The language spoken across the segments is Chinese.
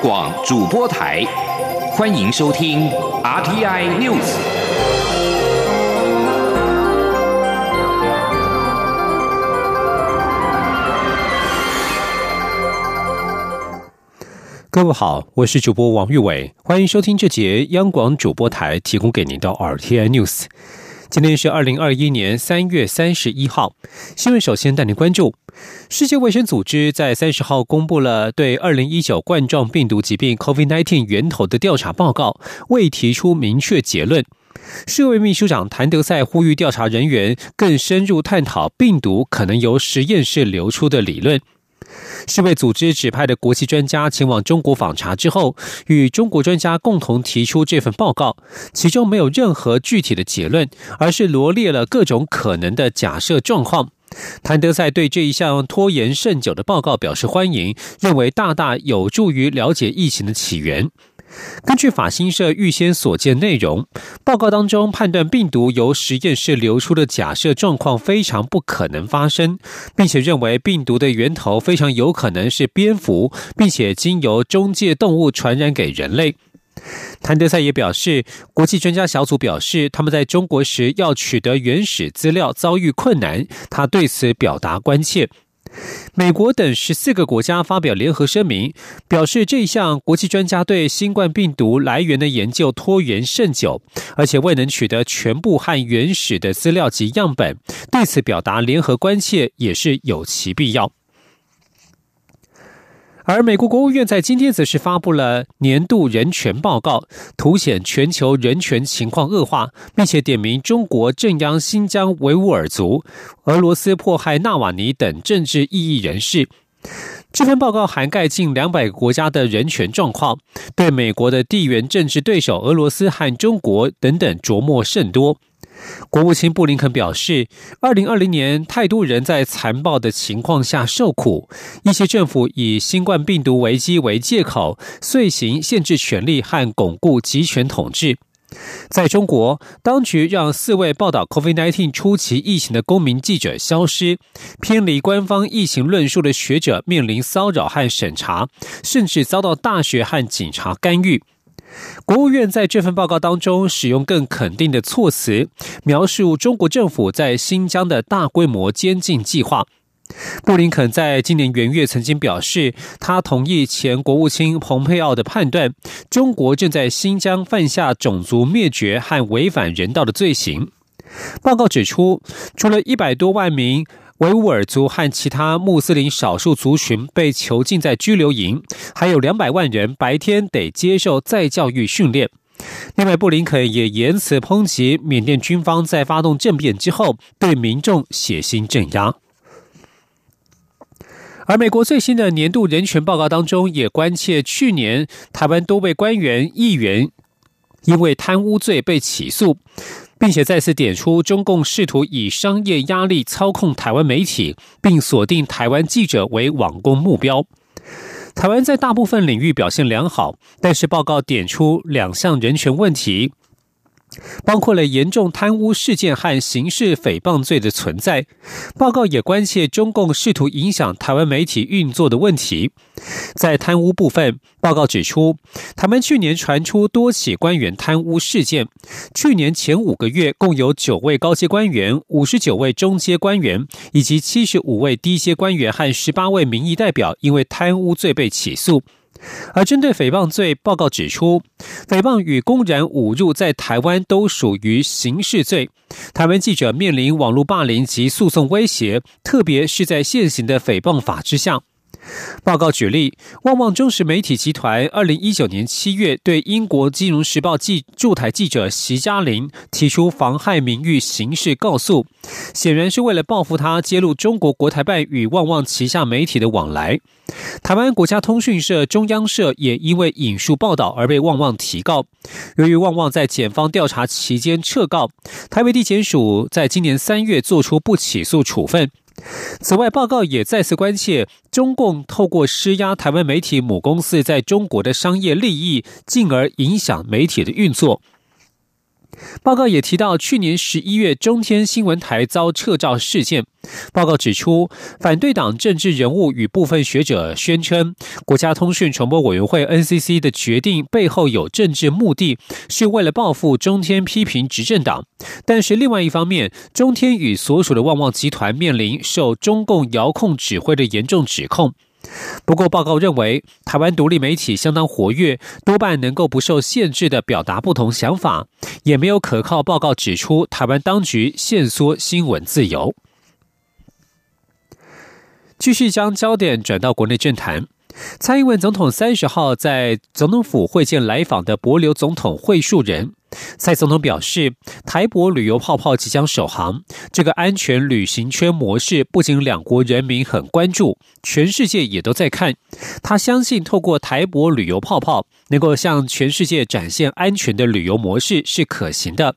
广主播台，欢迎收听 RTI News。各位好，我是主播王玉伟，欢迎收听这节央广主播台提供给您的 RTI News。今天是2021年3月31号，新闻首先带您关注。世界卫生组织在30号公布了对2019冠状病毒疾病 COVID-19 源头的调查报告，未提出明确结论。世卫秘书长谭德赛呼吁调查人员更深入探讨病毒可能由实验室流出的理论。世卫组织指派的国际专家前往中国访查之后，与中国专家共同提出这份报告，其中没有任何具体的结论，而是罗列了各种可能的假设状况。谭德赛对这一项拖延甚久的报告表示欢迎，认为大大有助于了解疫情的起源。根据法新社预先所见内容，报告当中判断病毒由实验室流出的假设状况非常不可能发生，并且认为病毒的源头非常有可能是蝙蝠，并且经由中介动物传染给人类。谭德赛也表示，国际专家小组表示他们在中国时要取得原始资料遭遇困难，他对此表达关切。美国等14个国家发表联合声明，表示这项国际专家对新冠病毒来源的研究拖延甚久，而且未能取得全部和原始的资料及样本，对此表达联合关切也是有其必要。而美国国务院在今天则是发布了年度人权报告，凸显全球人权情况恶化，并且点名中国镇压新疆维吾尔族、俄罗斯迫害纳瓦尼等政治异议人士。这份报告涵盖近200个国家的人权状况，对美国的地缘政治对手俄罗斯和中国等等琢磨甚多。国务卿布林肯表示，2020年太多人在残暴的情况下受苦，一些政府以新冠病毒危机为借口，遂行限制权力和巩固集权统治。在中国，当局让4位报道 COVID-19 初期疫情的公民记者消失，偏离官方疫情论述的学者面临骚扰和审查，甚至遭到大学和警察干预。国务院在这份报告当中使用更肯定的措辞，描述中国政府在新疆的大规模监禁计划。布林肯在今年元月曾经表示，他同意前国务卿蓬佩奥的判断，中国正在新疆犯下种族灭绝和违反人道的罪行。报告指出，除了100多万名维吾尔族和其他穆斯林少数族群被囚禁在拘留营，还有200万人白天得接受再教育训练。另外，布林肯也严词抨击缅甸军方在发动政变之后对民众血腥镇压。而美国最新的年度人权报告当中也关切去年台湾多位官员、议员因为贪污罪被起诉，并且再次点出中共试图以商业压力操控台湾媒体，并锁定台湾记者为网攻目标。台湾在大部分领域表现良好，但是报告点出2项人权问题，包括了严重贪污事件和刑事诽谤罪的存在。报告也关切中共试图影响台湾媒体运作的问题。在贪污部分，报告指出，台湾去年传出多起官员贪污事件，去年前5个月共有9位高阶官员、59位中阶官员以及75位低阶官员和18位民意代表因为贪污罪被起诉。而针对诽谤罪，报告指出，诽谤与公然侮辱在台湾都属于刑事罪。台湾记者面临网络霸凌及诉讼威胁，特别是在现行的诽谤法之下。报告举例，旺旺中时媒体集团2019年7月对英国金融时报驻台记者席嘉玲提出妨害名誉刑事告诉，显然是为了报复他揭露中国国台办与旺旺旗下媒体的往来。台湾国家通讯社、中央社也因为引述报道而被旺旺提告。由于旺旺在检方调查期间撤告，台北地检署在今年3月做出不起诉处分。此外，报告也再次关切中共透过施压台湾媒体母公司在中国的商业利益，进而影响媒体的运作。报告也提到去年11月中天新闻台遭撤照事件。报告指出，反对党政治人物与部分学者宣称，国家通讯传播委员会 NCC 的决定背后有政治目的，是为了报复中天批评执政党。但是另外一方面，中天与所属的旺旺集团面临受中共遥控指挥的严重指控。不过报告认为，台湾独立媒体相当活跃，多半能够不受限制地表达不同想法，也没有可靠报告指出台湾当局限缩新闻自由。继续将焦点转到国内政坛，蔡英文总统30号在总统府会见来访的帛琉总统惠恕仁。蔡总统表示，台帛旅游泡泡即将首航，这个安全旅行圈模式不仅两国人民很关注，全世界也都在看。他相信透过台帛旅游泡泡能够向全世界展现安全的旅游模式是可行的。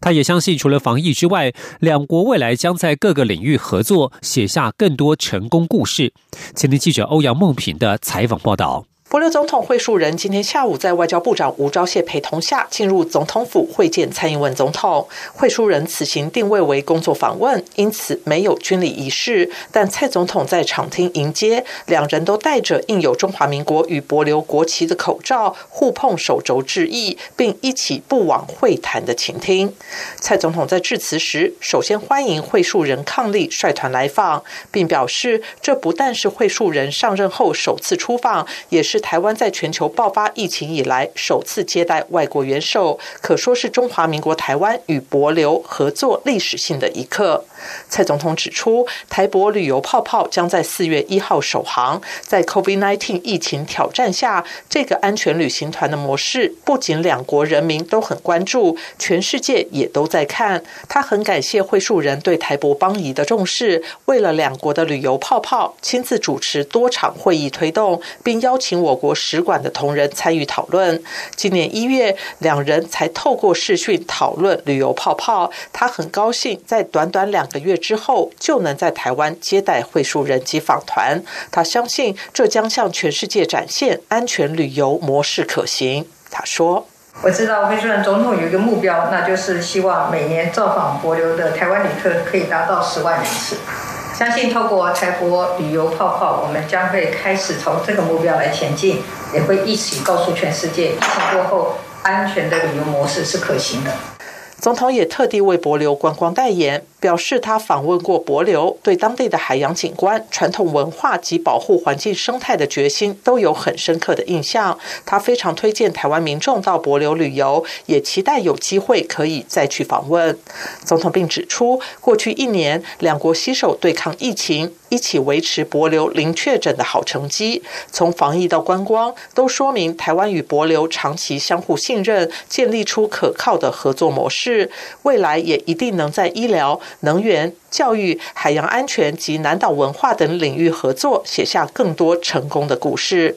他也相信除了防疫之外，两国未来将在各个领域合作，写下更多成功故事。前天记者欧阳梦平的采访报道。帛琉总统惠恕仁今天下午在外交部长吴钊燮陪同下进入总统府会见蔡英文总统。惠恕仁此行定位为工作访问，因此没有军礼仪式，但蔡总统在场厅迎接，两人都戴着印有中华民国与帛琉国旗的口罩，互碰手肘致意，并一起步往会谈的前厅。蔡总统在致辞时首先欢迎惠恕仁伉俪率团来访，并表示这不但是惠恕仁上任后首次出访，也是台湾在全球爆发疫情以来首次接待外国元首，可说是中华民国台湾与帛琉合作历史性的一刻。蔡总统指出，台帛旅游泡泡将在4月1号首航，在 COVID-19 疫情挑战下，这个安全旅行团的模式不仅两国人民都很关注，全世界也都在看。他很感谢惠恕仁对台帛邦谊的重视，为了两国的旅游泡泡亲自主持多场会议推动，并邀请我国使馆的同仁参与讨论。今年1月，两人才透过视讯讨论旅游泡泡。他很高兴，在短短2个月之后，就能在台湾接待惠恕仁及访团。他相信，这将向全世界展现安全旅游模式可行。他说：“我知道惠恕仁总统有一个目标，那就是希望每年造访帛琉的台湾旅客可以达到10万人次。”相信透过台帛旅游泡泡，我们将会开始从这个目标来前进，也会一起告诉全世界，疫情过后安全的旅游模式是可行的。总统也特地为帛琉观光代言，表示他访问过帛琉，对当地的海洋景观、传统文化及保护环境生态的决心都有很深刻的印象。他非常推荐台湾民众到帛琉旅游，也期待有机会可以再去访问。总统并指出，过去1年，两国携手对抗疫情，一起维持帛琉零确诊的好成绩，从防疫到观光，都说明台湾与帛琉长期相互信任，建立出可靠的合作模式。未来也一定能在医疗、能源、教育、海洋安全及南岛文化等领域合作，写下更多成功的故事。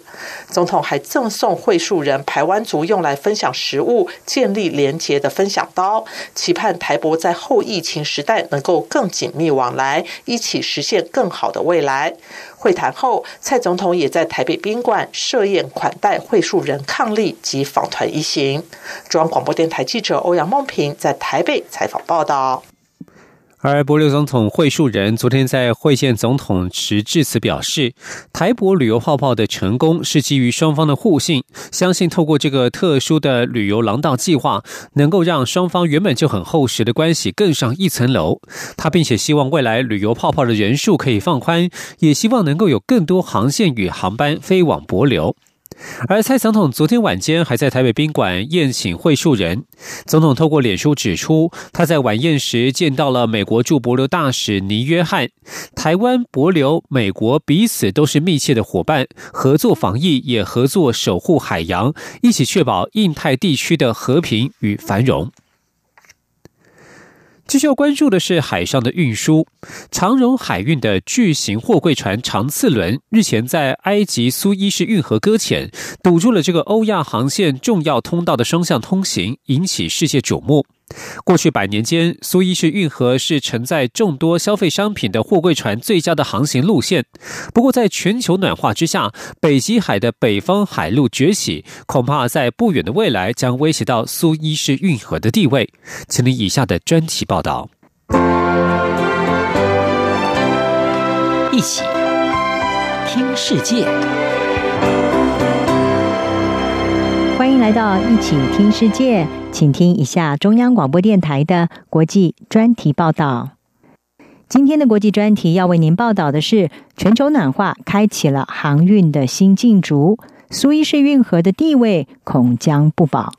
总统还赠送惠恕仁排湾族用来分享食物、建立连结的分享刀，期盼台帛在后疫情时代能够更紧密往来，一起实现更好的未来。会谈后，蔡总统也在台北宾馆设宴款待惠恕仁伉俪及访团一行。中央广播电台记者欧阳梦平在台北采访报道。而帛琉总统惠恕仁昨天在会见总统时致辞表示，台帛旅游泡泡的成功是基于双方的互信，相信透过这个特殊的旅游廊道计划，能够让双方原本就很厚实的关系更上一层楼。他并且希望未来旅游泡泡的人数可以放宽，也希望能够有更多航线与航班飞往帛琉。而蔡总统昨天晚间还在台北宾馆宴请惠恕仁。总统透过脸书指出，他在晚宴时见到了美国驻帛琉大使倪约翰。台湾、帛琉、美国彼此都是密切的伙伴，合作防疫也合作守护海洋，一起确保印太地区的和平与繁荣。继续要关注的是海上的运输。长荣海运的巨型货柜船长次轮日前在埃及苏伊士运河搁浅，堵住了这个欧亚航线重要通道的双向通行，引起世界瞩目。过去100年间，苏伊士运河是承载众多消费商品的货柜船最佳的航行路线。不过在全球暖化之下，北极海的北方海路崛起，恐怕在不远的未来将威胁到苏伊士运河的地位。请听以下的专题报道。一起听世界，欢迎来到一起听世界，请听一下中央广播电台的国际专题报道。今天的国际专题要为您报道的是，全球暖化开启了航运的新禁足，苏伊士运河的地位恐将不保。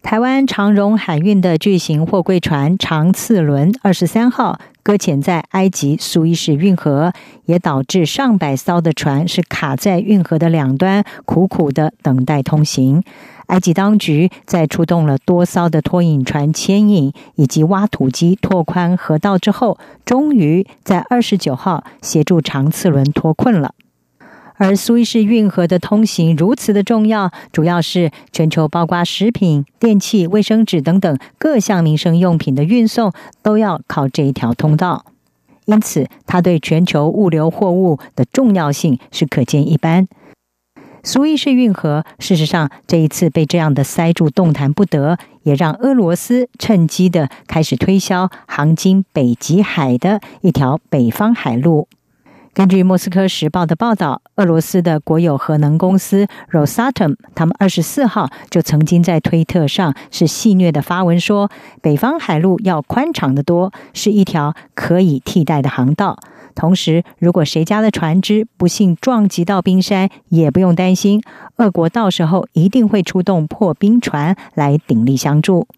台湾长荣海运的巨型货柜船长次轮23号搁浅在埃及苏伊士运河，也导致上百艘的船是卡在运河的两端，苦苦的等待通行。埃及当局在出动了多艘的拖引船牵引，以及挖土机拓宽河道之后，终于在29号协助长次轮脱困了。而苏伊士运河的通行如此的重要，主要是全球包括食品、电器、卫生纸等等各项民生用品的运送都要靠这一条通道，因此它对全球物流货物的重要性是可见一斑。苏伊士运河事实上这一次被这样的塞住动弹不得，也让俄罗斯趁机的开始推销航经北极海的一条北方海路。根据《莫斯科时报》的报道，俄罗斯的国有核能公司 Rosatom 他们24号就曾经在推特上是戏谑的发文说，北方海路要宽敞得多，是一条可以替代的航道。同时，如果谁家的船只不幸撞击到冰山，也不用担心，俄国到时候一定会出动破冰船来鼎力相助。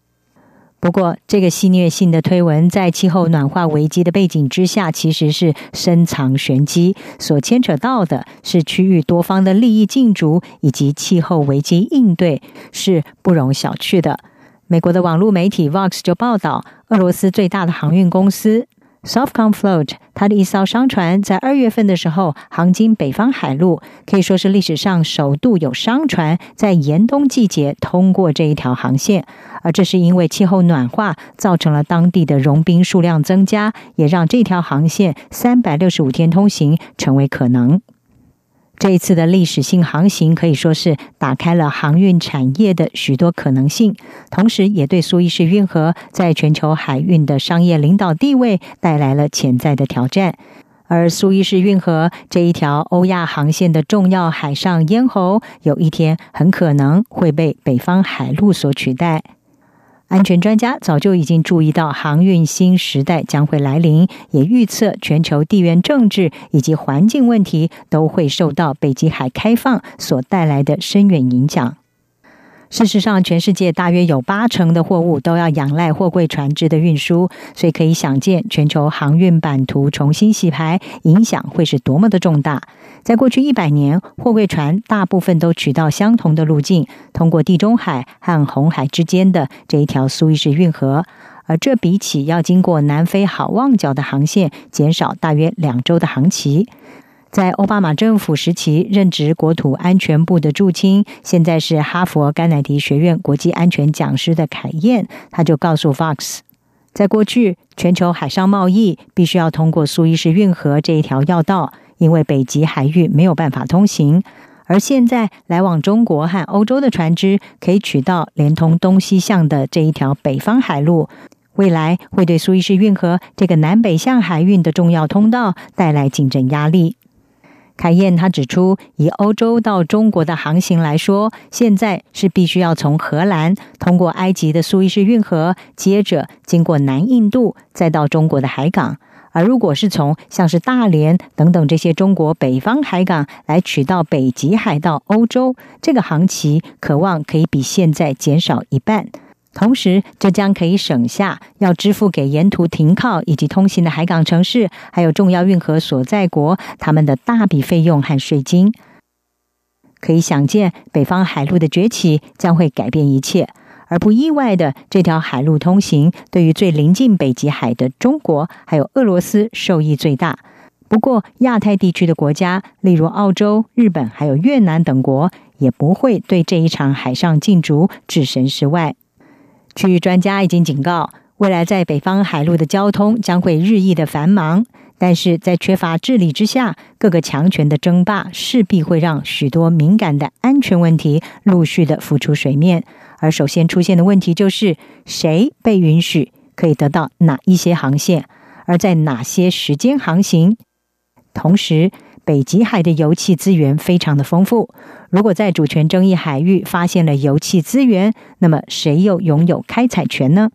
不过这个戏谑性的推文在气候暖化危机的背景之下，其实是深藏玄机，所牵扯到的是区域多方的利益竞逐以及气候危机应对，是不容小觑的。美国的网络媒体 Vox 就报道，俄罗斯最大的航运公司 Softcom Float 它的一艘商船在2月份的时候航经北方海路，可以说是历史上首度有商船在严冬季节通过这一条航线，而这是因为气候暖化造成了当地的融冰数量增加，也让这条航线365天通行成为可能。这一次的历史性航行可以说是打开了航运产业的许多可能性，同时也对苏伊士运河在全球海运的商业领导地位带来了潜在的挑战。而苏伊士运河这一条欧亚航线的重要海上咽喉，有一天很可能会被北方海路所取代。安全专家早就已经注意到航运新时代将会来临，也预测全球地缘政治以及环境问题都会受到北极海开放所带来的深远影响。事实上，全世界大约有80%的货物都要仰赖货柜船只的运输，所以可以想见全球航运版图重新洗牌影响会是多么的重大。在过去100年，货柜船大部分都取到相同的路径，通过地中海和红海之间的这一条苏伊士运河，而这比起要经过南非好望角的航线减少大约2周的航期。在奥巴马政府时期任职国土安全部的驻青，现在是哈佛甘乃迪学院国际安全讲师的凯燕，他就告诉 Fox， 在过去全球海上贸易必须要通过苏伊士运河这一条要道，因为北极海域没有办法通行，而现在来往中国和欧洲的船只可以取到连通东西向的这一条北方海路，未来会对苏伊士运河这个南北向海运的重要通道带来竞争压力。凯燕他指出，以欧洲到中国的航行来说，现在是必须要从荷兰通过埃及的苏伊士运河，接着经过南印度，再到中国的海港。而如果是从像是大连等等这些中国北方海港来取到北极海到欧洲，这个航期可望可以比现在减少一半。同时，这将可以省下要支付给沿途停靠以及通行的海港城市，还有重要运河所在国他们的大笔费用和税金。可以想见，北方海路的崛起将会改变一切。而不意外的，这条海路通行对于最临近北极海的中国还有俄罗斯受益最大。不过，亚太地区的国家，例如澳洲、日本还有越南等国，也不会对这一场海上竞逐置身事外。区域专家已经警告，未来在北方海陆的交通将会日益的繁忙，但是在缺乏治理之下，各个强权的争霸势必会让许多敏感的安全问题陆续的浮出水面。而首先出现的问题就是，谁被允许可以得到哪一些航线，而在哪些时间航行。同时，北极海的油气资源非常的丰富，如果在主权争议海域发现了油气资源，那么谁又拥有开采权呢？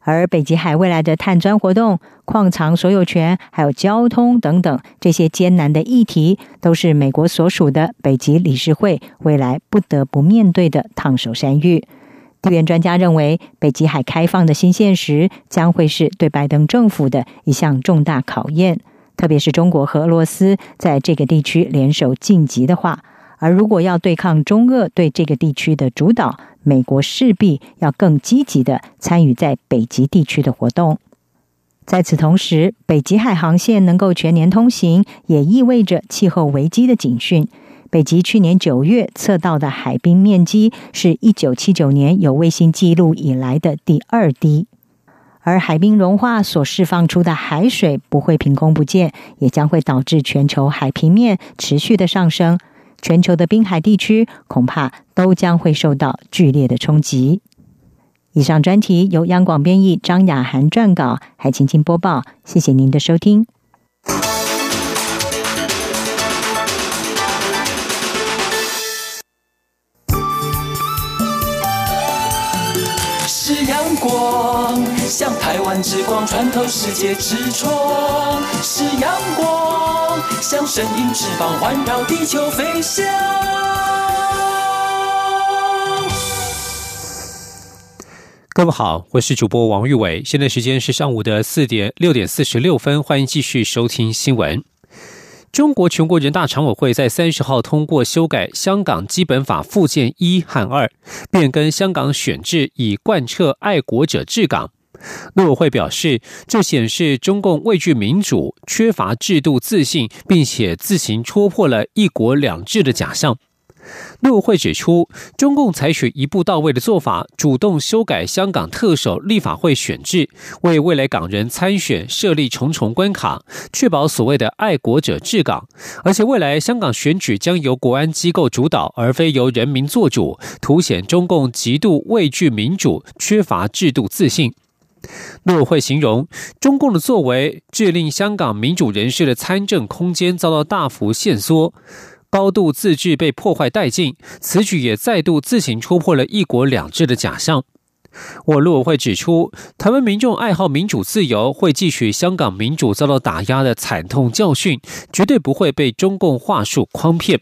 而北极海未来的探钻活动、矿藏所有权还有交通等等，这些艰难的议题都是美国所属的北极理事会未来不得不面对的烫手山芋。地缘专家认为，北极海开放的新现实将会是对拜登政府的一项重大考验，特别是中国和俄罗斯在这个地区联手晋级的话，而如果要对抗中俄对这个地区的主导，美国势必要更积极地参与在北极地区的活动。在此同时，北极海航线能够全年通行，也意味着气候危机的警讯。北极去年9月测到的海冰面积是1979年有卫星记录以来的第二低。而海冰融化所释放出的海水不会凭空不见，也将会导致全球海平面持续的上升，全球的滨海地区恐怕都将会受到剧烈的冲击。以上专题由央广编译张雅涵撰稿，海晴晴播报，谢谢您的收听。是阳光像台湾之光穿透世界之窗，是阳光像神鹰翅膀环绕地球飞翔。各位好，我是主播王玉伟，现在时间是上午的6点46分，欢迎继续收听新闻。中国全国人大常委会在30号通过修改《香港基本法》附件1和2，变更香港选制，以贯彻爱国者治港。陆委会表示，这显示中共畏惧民主、缺乏制度自信，并且自行戳破了一国两制的假象。陆委会指出，中共采取一步到位的做法，主动修改香港特首立法会选制，为未来港人参选设立重重关卡，确保所谓的爱国者治港。而且未来香港选举将由国安机构主导，而非由人民做主，凸显中共极度畏惧民主、缺乏制度自信。陆委会形容中共的作为，致令香港民主人士的参政空间遭到大幅限缩，高度自治被破坏殆尽，此举也再度自行戳破了一国两制的假象。陆委会指出，台湾民众爱好民主自由，会汲取香港民主遭到打压的惨痛教训，绝对不会被中共话术诓骗。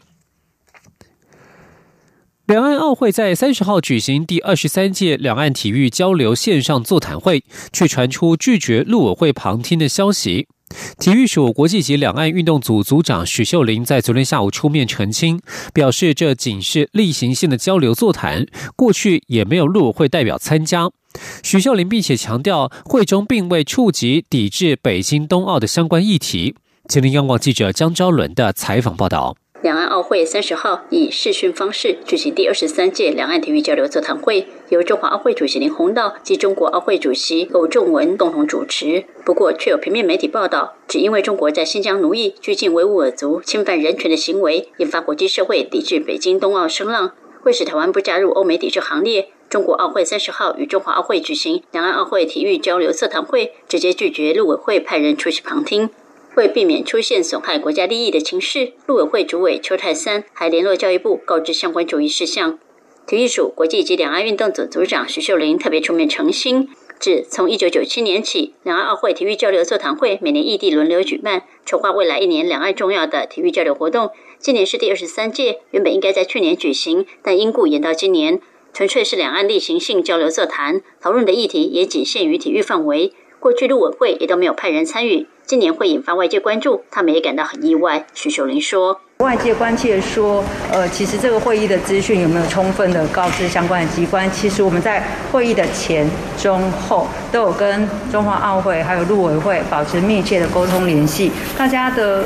两岸奥会在30号举行第23届两岸体育交流线上座谈会，却传出拒绝陆委会旁听的消息。体育署国际及两岸运动组组长许秀玲在昨天下午出面澄清，表示这仅是例行性的交流座谈，过去也没有陆委会代表参加。许秀玲并且强调，会中并未触及抵制北京冬奥的相关议题。今天央广记者江昭伦的采访报道。两岸奥会30号以视讯方式举行第23届两岸体育交流座谈会，由中华奥会主席林鸿道及中国奥会主席苟仲文共同主持。不过，却有平面媒体报道，只因为中国在新疆奴役、拘禁维吾尔族、侵犯人权的行为，引发国际社会抵制北京冬奥声浪，会使台湾不加入欧美抵制行列。中国奥会30号与中华奥会举行两岸奥会体育交流座谈会，直接拒绝陆委会派人出席旁听。为避免出现损害国家利益的情势，陆委会主委邱泰三还联络教育部告知相关注意事项。体育署国际及两岸运动组组长徐秀玲特别出面澄清，指从1997年起，两岸奥会体育交流座谈会每年异地轮流举办，筹划未来一年两岸重要的体育交流活动。今年是第23届，原本应该在去年举行，但因故延到今年，纯粹是两岸例行性交流座谈，讨论的议题也仅限于体育范围。过去陆委会也都没有派人参与，今年会引发外界关注，他们也感到很意外。许秀玲说，外界关切说，其实这个会议的资讯有没有充分的告知相关的机关？其实我们在会议的前、中、后都有跟中华奥会还有陆委会保持密切的沟通联系，大家的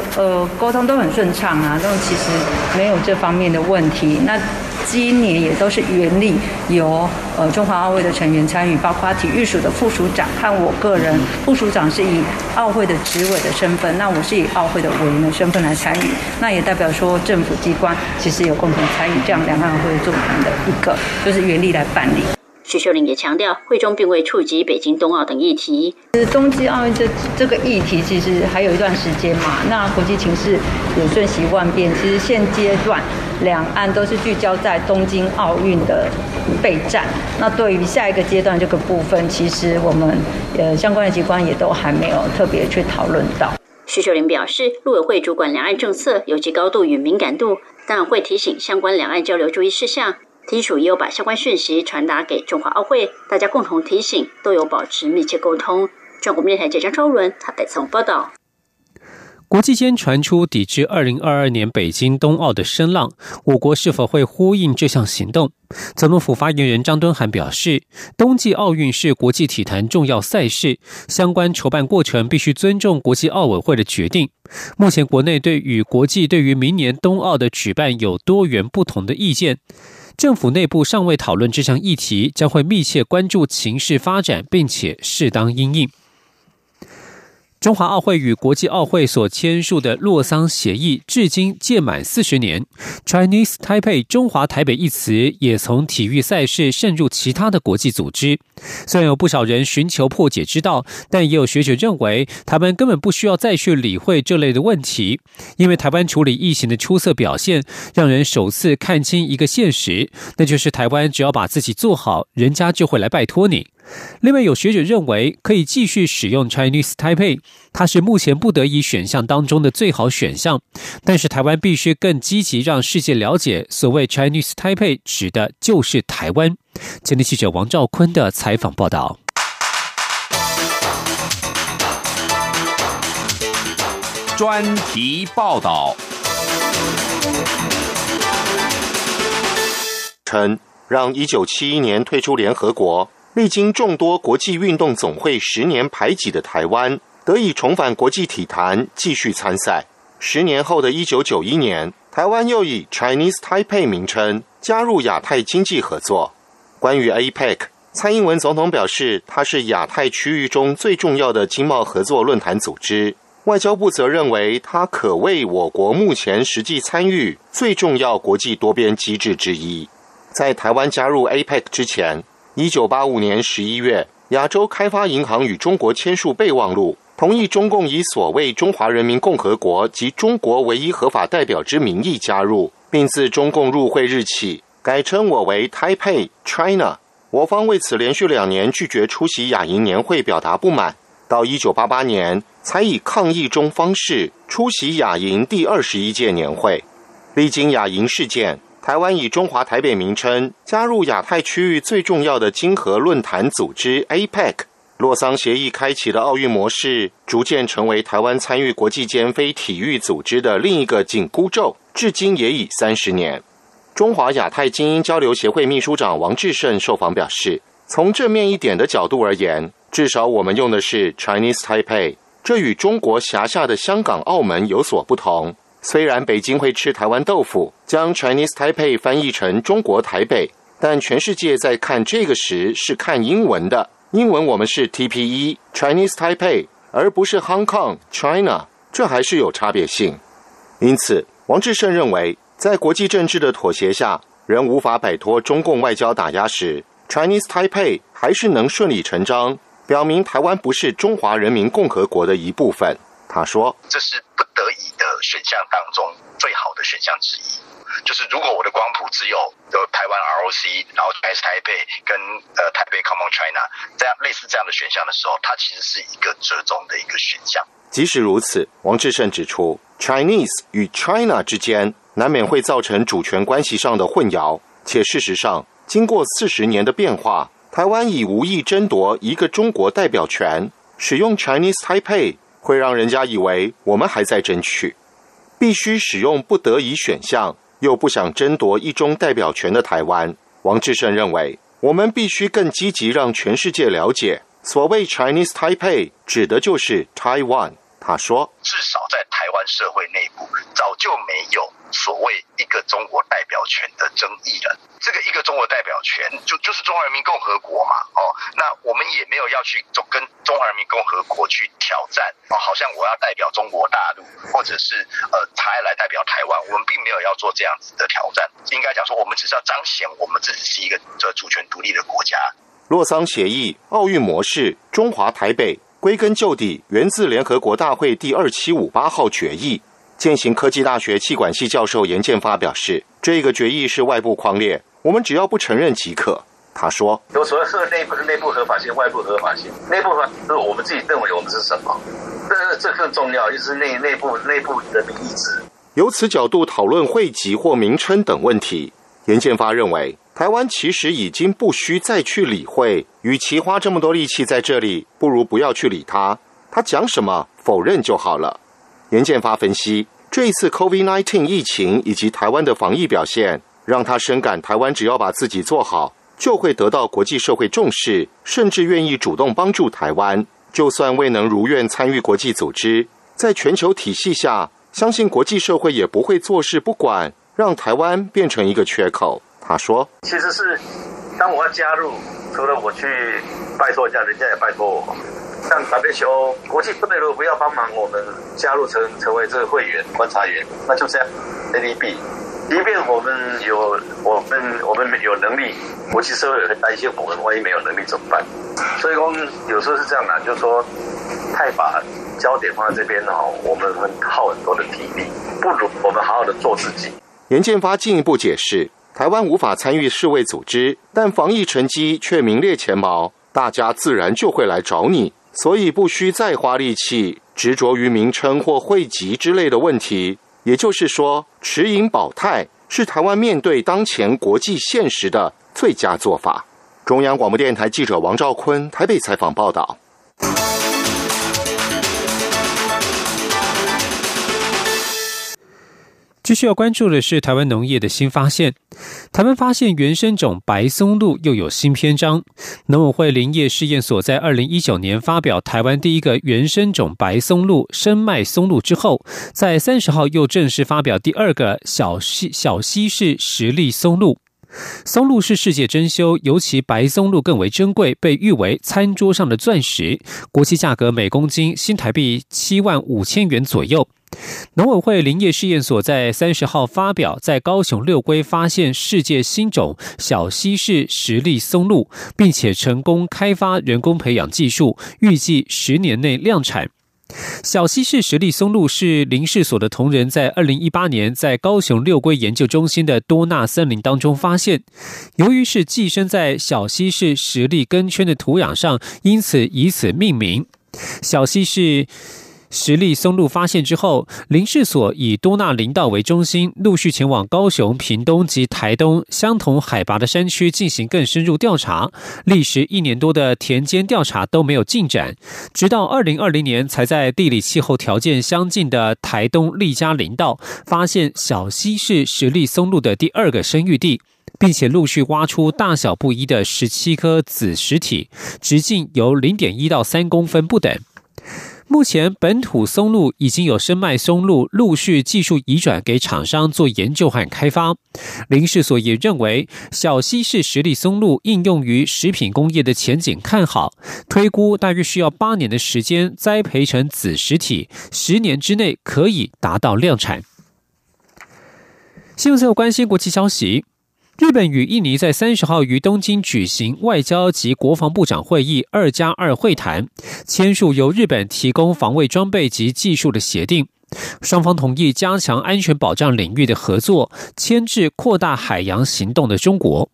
沟通都很顺畅啊，都其实没有这方面的问题。那今年也都是原力由中华奥会的成员参与，包括体育署的副署长和我个人。副署长是以奥会的执委的身份，那我是以奥会的委员的身份来参与，那也代表说政府机关其实有共同参与这样两岸会座谈的一个就是原力来办理。徐秀玲也强调，会中并未触及北京冬奥等议题。冬季奥运这个议题其实还有一段时间嘛，那国际情势也瞬息万变。其实现阶段两岸都是聚焦在东京奥运的备战，那对于下一个阶段这个部分，其实我们相关的机关也都还没有特别去讨论到。徐秀玲表示，陆委会主管两岸政策有其高度与敏感度，当然会提醒相关两岸交流注意事项。体署也有把相关讯息传达给中华奥会，大家共同提醒，都有保持密切沟通。中国电台记者张超伦他带从报道。国际间传出抵制2022年北京冬奥的声浪，我国是否会呼应这项行动？总统府发言人张敦涵表示，冬季奥运是国际体坛重要赛事，相关筹办过程必须尊重国际奥委会的决定。目前国内对与国际对于明年冬奥的举办有多元不同的意见，政府内部尚未讨论这项议题，将会密切关注情势发展，并且适当因应。中华奥会与国际奥会所签署的洛桑协议至今届满40年 ，Chinese Taipei 中华台北一词也从体育赛事渗入其他的国际组织。虽然有不少人寻求破解之道，但也有学者认为，他们根本不需要再去理会这类的问题，因为台湾处理疫情的出色表现，让人首次看清一个现实，那就是台湾只要把自己做好，人家就会来拜托你。另外有学者认为，可以继续使用 Chinese Taipei， 它是目前不得已选项当中的最好选项，但是台湾必须更积极让世界了解，所谓 Chinese Taipei 指的就是台湾。今天记者王兆坤的采访报道。专题报道称，让1971年退出联合国，历经众多国际运动总会10年排挤的台湾，得以重返国际体坛继续参赛。10年后的1991年，台湾又以 Chinese Taipei 名称加入亚太经济合作。关于 APEC， 蔡英文总统表示，它是亚太区域中最重要的经贸合作论坛组织。外交部则认为，它可谓我国目前实际参与最重要国际多边机制之一。在台湾加入 APEC 之前，1985年11月，亚洲开发银行与中国签署备忘录，同意中共以所谓中华人民共和国及中国唯一合法代表之名义加入，并自中共入会日起，改称我为 Taipei China。 我方为此连续2年拒绝出席亚银年会表达不满，到1988年才以抗议中方式出席亚银第21届年会。历经亚银事件，台湾以中华台北名称加入亚太区域最重要的经合论坛组织 APEC， 洛桑协议开启的奥运模式逐渐成为台湾参与国际间非体育组织的另一个紧箍咒，至今也已30年。中华亚太精英交流协会秘书长王志胜受访表示，从正面一点的角度而言，至少我们用的是 Chinese Taipei， 这与中国辖下的香港、澳门有所不同。虽然北京会吃台湾豆腐，将 Chinese Taipei 翻译成中国台北，但全世界在看这个时是看英文的，英文我们是 TPE Chinese Taipei， 而不是 Hong Kong China， 这还是有差别性。因此，王志胜认为，在国际政治的妥协下，仍无法摆脱中共外交打压时， Chinese Taipei 还是能顺理成章，表明台湾不是中华人民共和国的一部分。他说，这是不得已的选项当中最好的选项之一，就是如果我的光谱只有台湾 ROC， 然后台北跟台北 Common China 这样类似这样的选项的时候，它其实是一个折中的一个选项。即使如此，王志胜指出， Chinese 与 China 之间难免会造成主权关系上的混淆，且事实上经过40年的变化，台湾已无意争夺一个中国代表权，使用 Chinese Taipei会让人家以为我们还在争取。必须使用不得已选项又不想争夺一中代表权的台湾，王志胜认为，我们必须更积极让全世界了解，所谓 Chinese Taipei 指的就是 Taiwan。他说，至少在台湾湾社会内部早就没有所谓一个中国代表权的争议了。这个一个中国代表权就是中华人民共和国嘛，那我们也没有要去跟中华人民共和国去挑战，好像我要代表中国大陆，或者是他来代表台湾，我们并没有要做这样子的挑战。应该讲说，我们只是要彰显我们自己是一个主权独立的国家。洛桑协议、奥运模式、中华台北，归根究底源自联合国大会第2758号决议。建行科技大学企管系教授严建发表示，这个决议是外部框列，我们只要不承认即可。他说，有所谓内部合法性、外部合法性。内部合法是我们自己认为我们是什么，但是这更重要，就是内部人民意志。由此角度讨论会籍或名称等问题，严建发认为，台湾其实已经不需再去理会，与其花这么多力气在这里，不如不要去理他，他讲什么否认就好了。严建发分析，这一次 COVID-19 疫情以及台湾的防疫表现，让他深感台湾只要把自己做好，就会得到国际社会重视，甚至愿意主动帮助台湾。就算未能如愿参与国际组织，在全球体系下，相信国际社会也不会坐视不管，让台湾变成一个缺口。他说，其实是当我要加入，除了我去拜托一下，人家也拜托我，像 WHO 国际部队如果不要帮忙我们加入成为这个会员观察员，那就这样 ADB。即便我们有能力，国际社会很担心我们万一没有能力怎么办？所以说有时候是这样的，就是说太把焦点放在这边哦，我们耗很多的体力，不如我们好好的做自己。严建发进一步解释，台湾无法参与世卫组织，但防疫成绩却名列前茅，大家自然就会来找你，所以不需再花力气执着于名称或会籍之类的问题。也就是说，持盈保泰是台湾面对当前国际现实的最佳做法。中央广播电台记者王兆坤台北采访报道。继续要关注的是台湾农业的新发现。台湾发现原生种白松露又有新篇章。农委会林业试验所在2019年发表台湾第一个原生种白松露深脉松露之后，在30号又正式发表第二个小溪式实力松露。松露是世界珍馐，尤其白松露更为珍贵，被誉为餐桌上的钻石，国际价格每公斤新台币75000元左右。农委会林业试验所在30号发表在高雄六龟发现世界新种小溪式实力松露，并且成功开发人工培养技术，预计10年内量产。小溪式实力松露是林试所的同仁在2018年在高雄六龟研究中心的多纳森林当中发现，由于是寄生在小溪式实力根圈的土壤上，因此以此命名。小溪式实力松露发现之后，林试所以多纳林道为中心，陆续前往高雄、屏东及台东相同海拔的山区进行更深入调查，历时1年多的田间调查都没有进展，直到2020年才在地理气候条件相近的台东利嘉林道发现小溪式实力松露的第二个生育地，并且陆续挖出大小不一的17颗子实体，直径由 0.1 到3公分不等。目前本土松露已经有深脉松露陆续技术移转给厂商做研究和开发。林试所也认为，小溪式实力松露应用于食品工业的前景看好，推估大约需要8年的时间栽培成子实体，10年之内可以达到量产。新闻最后关心国际消息。日本与印尼在30号于东京举行外交及国防部长会议2+2会谈，签署由日本提供防卫装备及技术的协定。双方同意加强安全保障领域的合作，牵制扩大海洋行动的中国。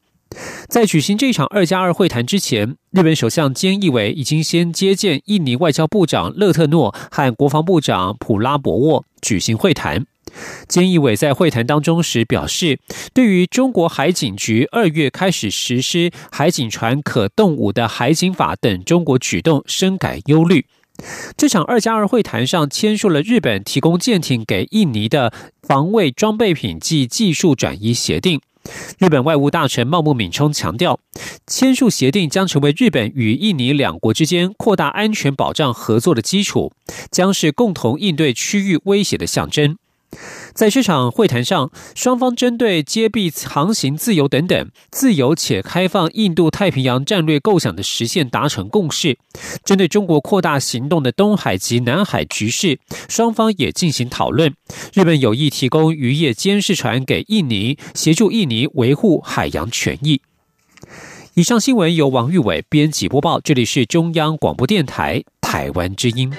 在举行这场2+2会谈之前，日本首相菅义伟已经先接见印尼外交部长勒特诺和国防部长普拉博沃举行会谈。菅义伟在会谈当中时表示，对于中国海警局2月开始实施海警船可动武的海警法等中国举动深感忧虑。这场2+2会谈上签署了日本提供舰艇给印尼的防卫装备品及技术转移协定，日本外务大臣茂木敏充强调，签署协定将成为日本与印尼两国之间扩大安全保障合作的基础，将是共同应对区域威胁的象征。在这场会谈上，双方针对揭弊、航行自由等等自由且开放印度太平洋战略构想的实现达成共识，针对中国扩大行动的东海及南海局势，双方也进行讨论。日本有意提供渔业监视船给印尼，协助印尼维护海洋权益。以上新闻由王玉伟编辑播报，这里是中央广播电台台湾之音。